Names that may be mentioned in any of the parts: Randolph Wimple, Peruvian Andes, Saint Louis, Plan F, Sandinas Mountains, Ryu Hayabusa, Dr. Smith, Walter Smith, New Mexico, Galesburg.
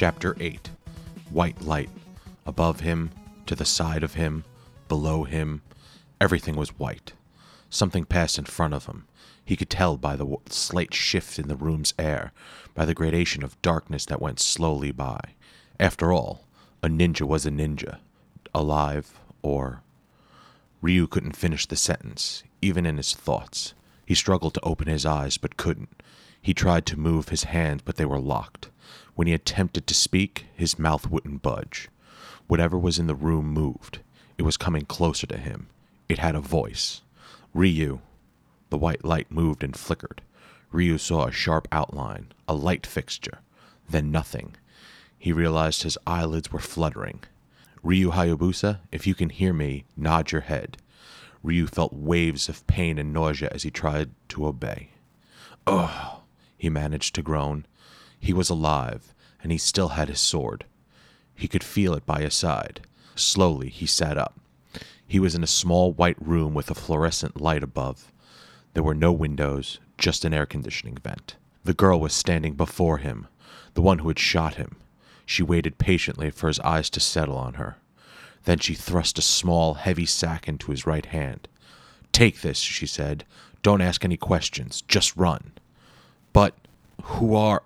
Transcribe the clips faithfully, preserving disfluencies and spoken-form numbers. Chapter eight. White light. Above him, to the side of him, below him, everything was white. Something passed in front of him. He could tell by the w- slight shift in the room's air, by the gradation of darkness that went slowly by. After all, a ninja was a ninja. Alive, or... Ryu couldn't finish the sentence, even in his thoughts. He struggled to open his eyes, but couldn't. He tried to move his hands, but they were locked. When he attempted to speak, his mouth wouldn't budge. Whatever was in the room moved. It was coming closer to him. It had a voice. Ryu. The white light moved and flickered. Ryu saw a sharp outline, a light fixture, then nothing. He realized his eyelids were fluttering. Ryu Hayabusa, if you can hear me, nod your head. Ryu felt waves of pain and nausea as he tried to obey. Ugh, he managed to groan. He was alive, and he still had his sword. He could feel it by his side. Slowly, he sat up. He was in a small white room with a fluorescent light above. There were no windows, just an air conditioning vent. The girl was standing before him, the one who had shot him. She waited patiently for his eyes to settle on her. Then she thrust a small, heavy sack into his right hand. "Take this," she said. "Don't ask any questions. Just run." "But who are—"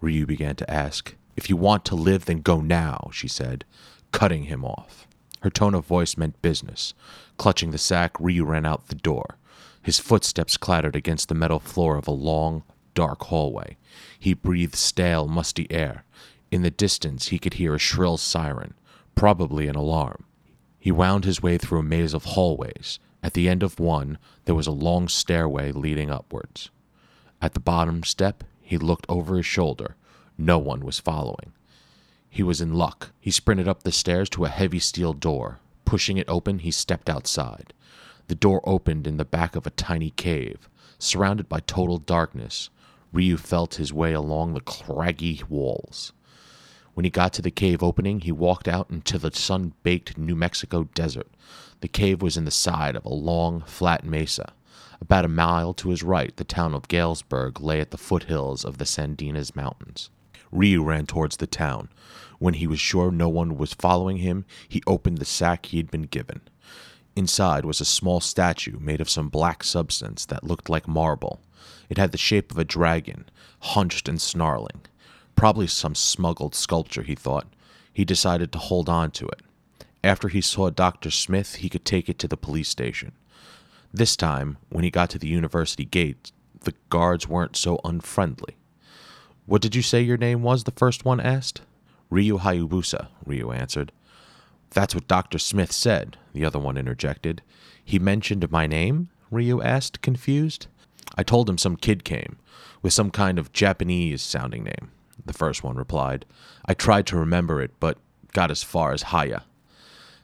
Ryu began to ask. "If you want to live, then go now," she said, cutting him off. Her tone of voice meant business. Clutching the sack, Ryu ran out the door. His footsteps clattered against the metal floor of a long, dark hallway. He breathed stale, musty air. In the distance, he could hear a shrill siren, probably an alarm. He wound his way through a maze of hallways. At the end of one, there was a long stairway leading upwards. At the bottom step, he looked over his shoulder. No one was following. He was in luck. He sprinted up the stairs to a heavy steel door. Pushing it open, he stepped outside. The door opened in the back of a tiny cave. Surrounded by total darkness, Ryu felt his way along the craggy walls. When he got to the cave opening, he walked out into the sun-baked New Mexico desert. The cave was in the side of a long, flat mesa. About a mile to his right, the town of Galesburg lay at the foothills of the Sandinas Mountains. Ryu ran towards the town. When he was sure no one was following him, he opened the sack he had been given. Inside was a small statue made of some black substance that looked like marble. It had the shape of a dragon, hunched and snarling. Probably some smuggled sculpture, he thought. He decided to hold on to it. After he saw Doctor Smith, he could take it to the police station. This time, when he got to the university gate, the guards weren't so unfriendly. "What did you say your name was?" the first one asked. "Ryu Hayabusa," Ryu answered. "That's what Doctor Smith said," the other one interjected. "He mentioned my name?" Ryu asked, confused. "I told him some kid came, with some kind of Japanese-sounding name," the first one replied. "I tried to remember it, but got as far as Haya."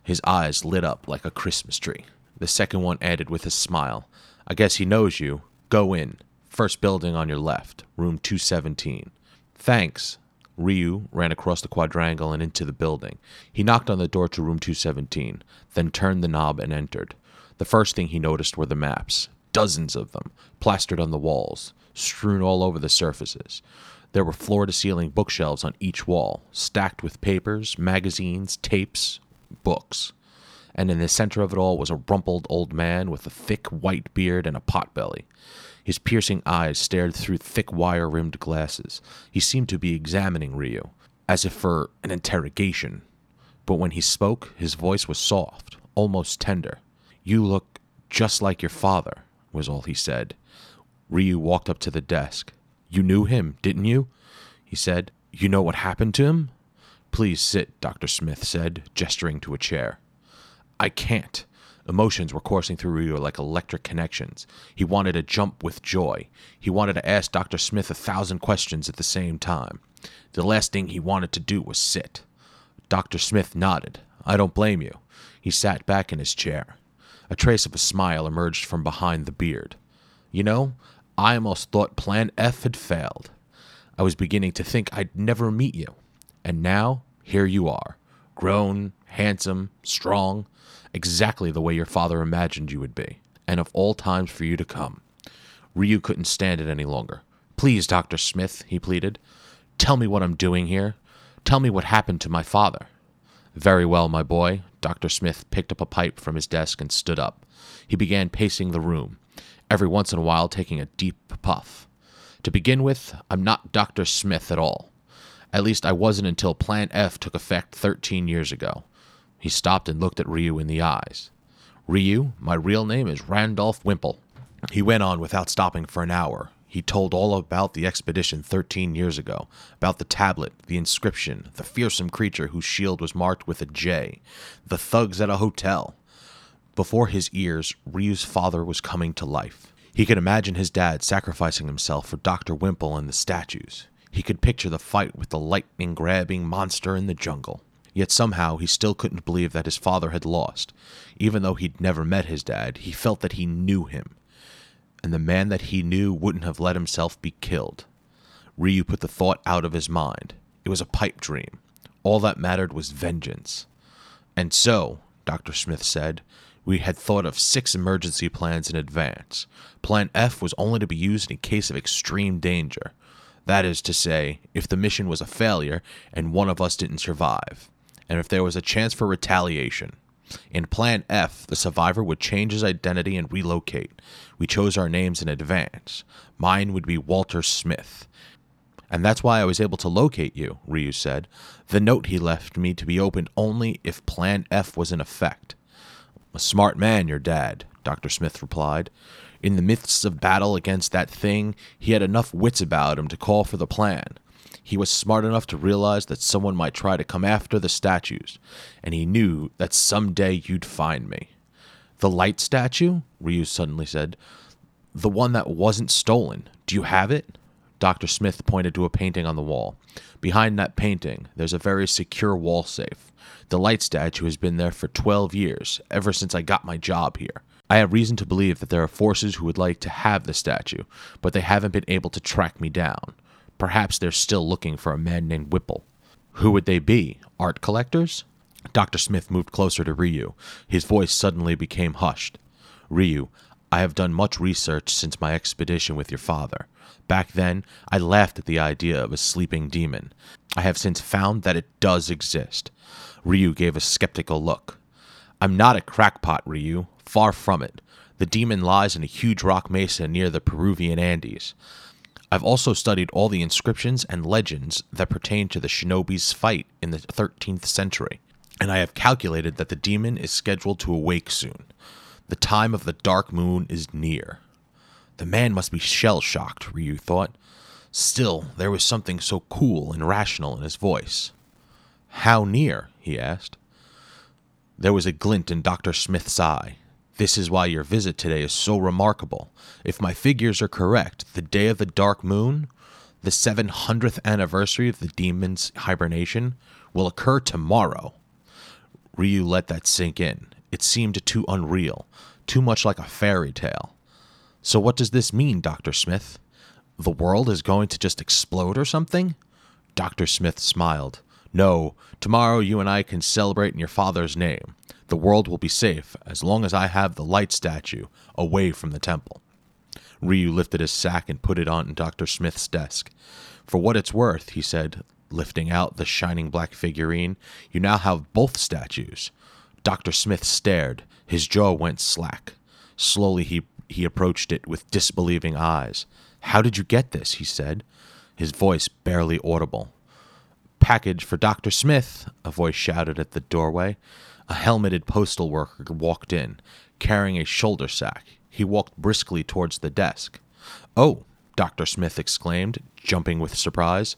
His eyes lit up like a Christmas tree. The second one added with a smile, "I guess he knows you. Go in. First building on your left, room two seventeen. "Thanks." Ryu ran across the quadrangle and into the building. He knocked on the door to room two seventeen, then turned the knob and entered. The first thing he noticed were the maps. Dozens of them, plastered on the walls, strewn all over the surfaces. There were floor-to-ceiling bookshelves on each wall, stacked with papers, magazines, tapes, books. And in the center of it all was a rumpled old man with a thick white beard and a potbelly. His piercing eyes stared through thick wire-rimmed glasses. He seemed to be examining Ryu, as if for an interrogation. But when he spoke, his voice was soft, almost tender. "You look just like your father," was all he said. Ryu walked up to the desk. "You knew him, didn't you?" he said. "You know what happened to him?" "Please sit," Doctor Smith said, gesturing to a chair. "I can't." Emotions were coursing through Ryu like electric connections. He wanted to jump with joy. He wanted to ask Doctor Smith a thousand questions at the same time. The last thing he wanted to do was sit. Doctor Smith nodded. "I don't blame you." He sat back in his chair. A trace of a smile emerged from behind the beard. "You know, I almost thought Plan F had failed. I was beginning to think I'd never meet you. And now, here you are. Grown, handsome, strong, exactly the way your father imagined you would be, and of all times for you to come." Ryu couldn't stand it any longer. "Please, Doctor Smith," he pleaded, "tell me what I'm doing here. Tell me what happened to my father. Very well, my boy. Doctor Smith picked up a pipe from his desk and stood up. He began pacing the room, every once in a while taking a deep puff. To begin with, I'm not Doctor Smith at all. At least I wasn't until Plan F took effect thirteen years ago. He stopped and looked at Ryu in the eyes. Ryu, my real name is Randolph Wimple. He went on without stopping for an hour. He told all about the expedition thirteen years ago, about the tablet, the inscription, the fearsome creature whose shield was marked with a J, the thugs at a hotel. Before his ears, Ryu's father was coming to life. He could imagine his dad sacrificing himself for Doctor Wimple and the statues. He could picture the fight with the lightning-grabbing monster in the jungle. Yet somehow he still couldn't believe that his father had lost. Even though he'd never met his dad, he felt that he knew him. And the man that he knew wouldn't have let himself be killed. Ryu put the thought out of his mind. It was a pipe dream. All that mattered was vengeance. And so, Doctor Smith said, we had thought of six emergency plans in advance. Plan F was only to be used in case of extreme danger. That is to say, if the mission was a failure and one of us didn't survive, and if there was a chance for retaliation. In Plan F, the survivor would change his identity and relocate. We chose our names in advance. Mine would be Walter Smith. And that's why I was able to locate you, Ryu said. The note he left me to be opened only if Plan F was in effect. A smart man, your dad, Doctor Smith replied. In the midst of battle against that thing, he had enough wits about him to call for the plan. He was smart enough to realize that someone might try to come after the statues, and he knew that someday you'd find me. The light statue? Ryu suddenly said. The one that wasn't stolen. Do you have it? Doctor Smith pointed to a painting on the wall. Behind that painting, there's a very secure wall safe. The light statue has been there for twelve years, ever since I got my job here. I have reason to believe that there are forces who would like to have the statue, but they haven't been able to track me down. Perhaps they're still looking for a man named Wimple. Who would they be? Art collectors? Doctor Smith moved closer to Ryu. His voice suddenly became hushed. Ryu, I have done much research since my expedition with your father. Back then, I laughed at the idea of a sleeping demon. I have since found that it does exist. Ryu gave a skeptical look. I'm not a crackpot, Ryu. Far from it. The demon lies in a huge rock mesa near the Peruvian Andes. I've also studied all the inscriptions and legends that pertain to the shinobi's fight in the thirteenth century, and I have calculated that the demon is scheduled to awake soon. The time of the dark moon is near. The man must be shell-shocked, Ryu thought. Still, there was something so cool and rational in his voice. How near? He asked. There was a glint in Doctor Smith's eye. This is why your visit today is so remarkable. If my figures are correct, the day of the dark moon, the seven hundredth anniversary of the demon's hibernation, will occur tomorrow. Ryu let that sink in. It seemed too unreal, too much like a fairy tale. So what does this mean, Doctor Smith? The world is going to just explode or something? Doctor Smith smiled. No, tomorrow you and I can celebrate in your father's name. The world will be safe as long as I have the light statue away from the temple. Ryu lifted his sack and put it on Doctor Smith's desk. For what it's worth, he said, lifting out the shining black figurine, you now have both statues. Doctor Smith stared. His jaw went slack. Slowly he, he approached it with disbelieving eyes. How did you get this? He said, his voice barely audible. Package for Doctor Smith, a voice shouted at the doorway. A helmeted postal worker walked in, carrying a shoulder sack. He walked briskly towards the desk. Oh, Doctor Smith exclaimed, jumping with surprise.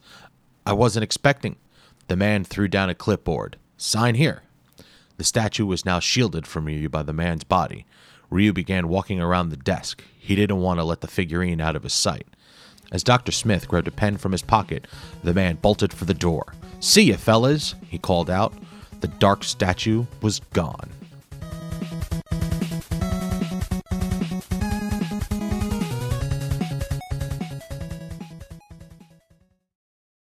I wasn't expecting. The man threw down a clipboard. Sign here. The statue was now shielded from Ryu by the man's body. Ryu began walking around the desk. He didn't want to let the figurine out of his sight. As Doctor Smith grabbed a pen from his pocket, the man bolted for the door. See ya, fellas, he called out. The dark statue was gone.